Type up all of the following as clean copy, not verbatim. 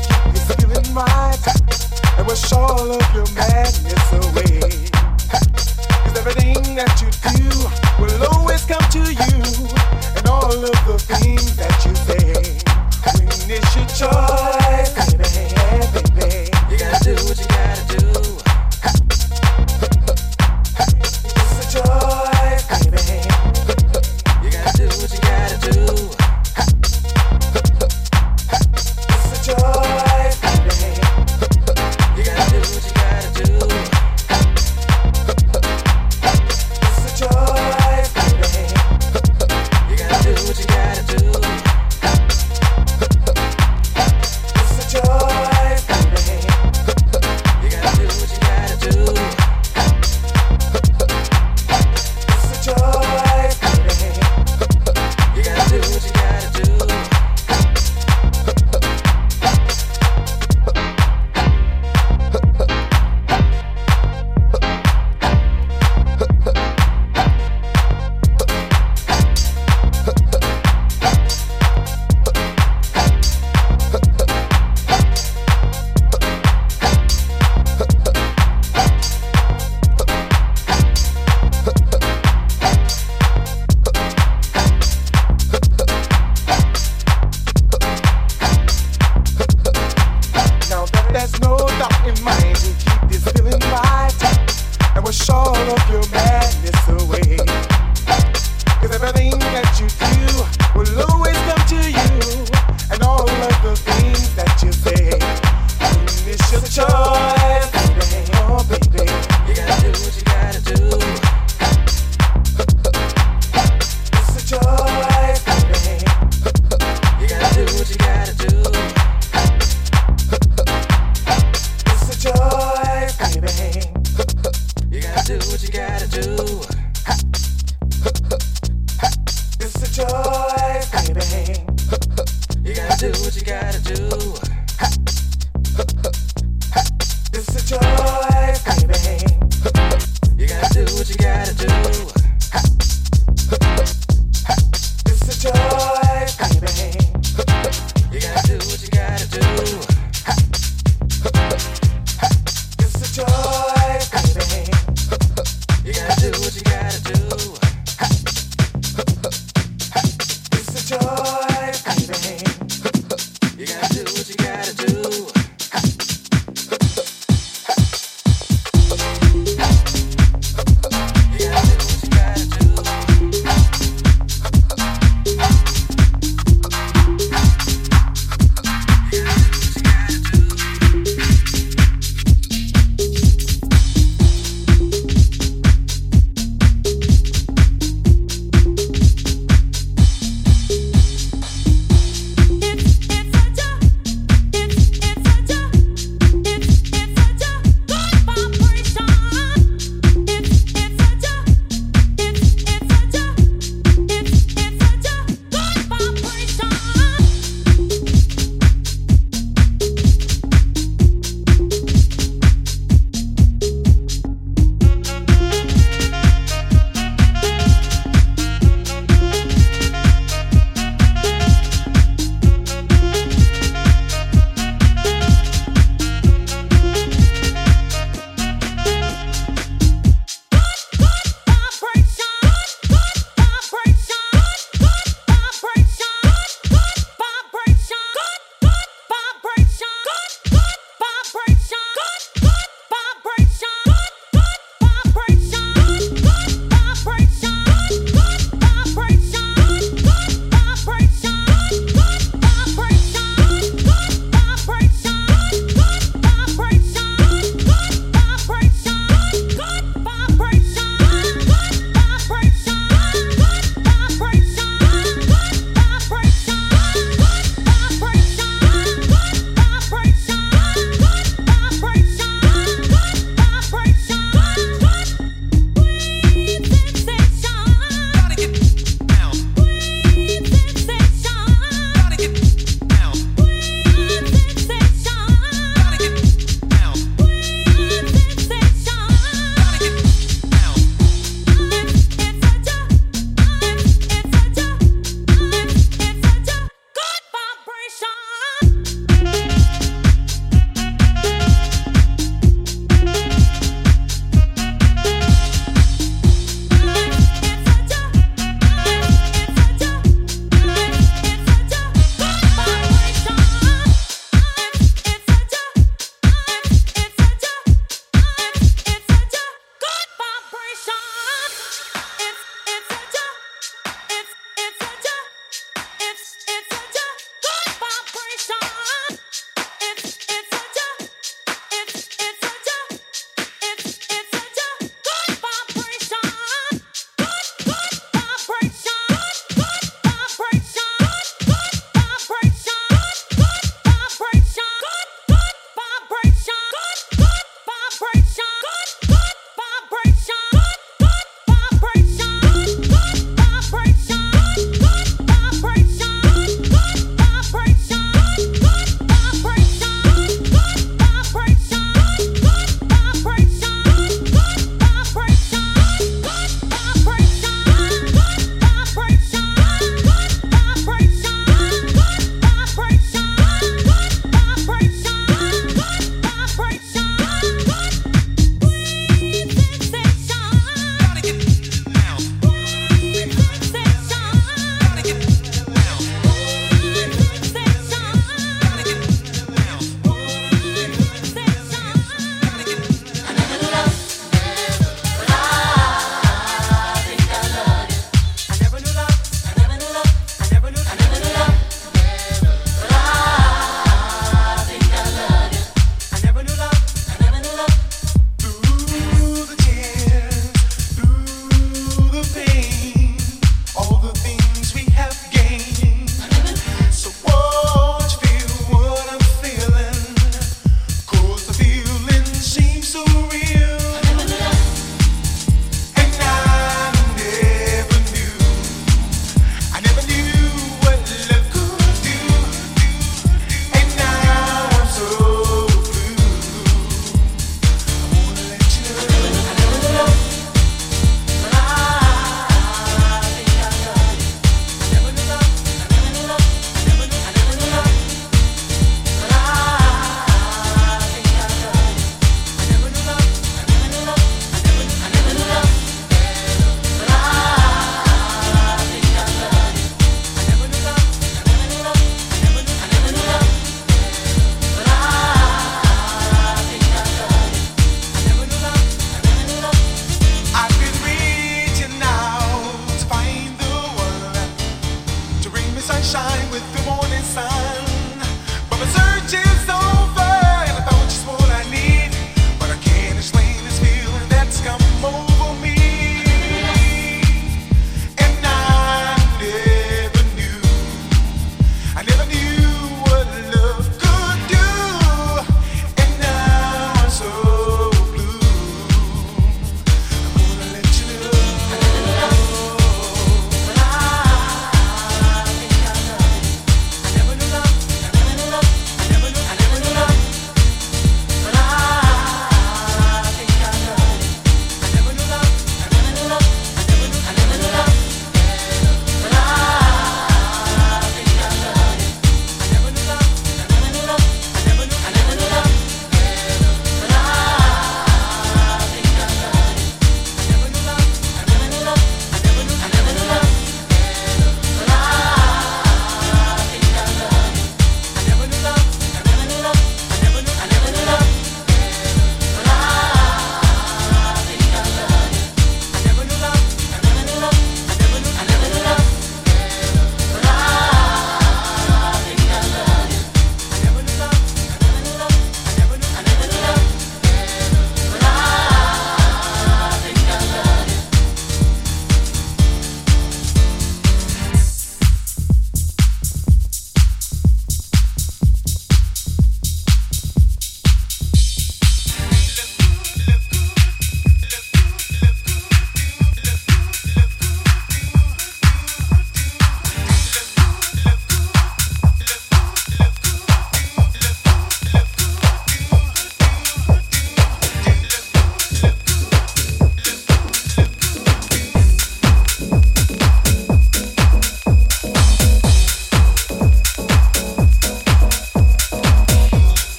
It's feeling right. I wish all of your madness away. 'Cause everything that you do will always come to you, and all of the things that you say. When it's your choice, baby, baby, you gotta do what you gotta do. It's a choice, baby. You gotta do what you gotta do. It's a choice, baby. You gotta do what you gotta do. It's a choice, baby. You gotta do what you gotta do.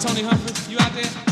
Tony Humphrey, you out there?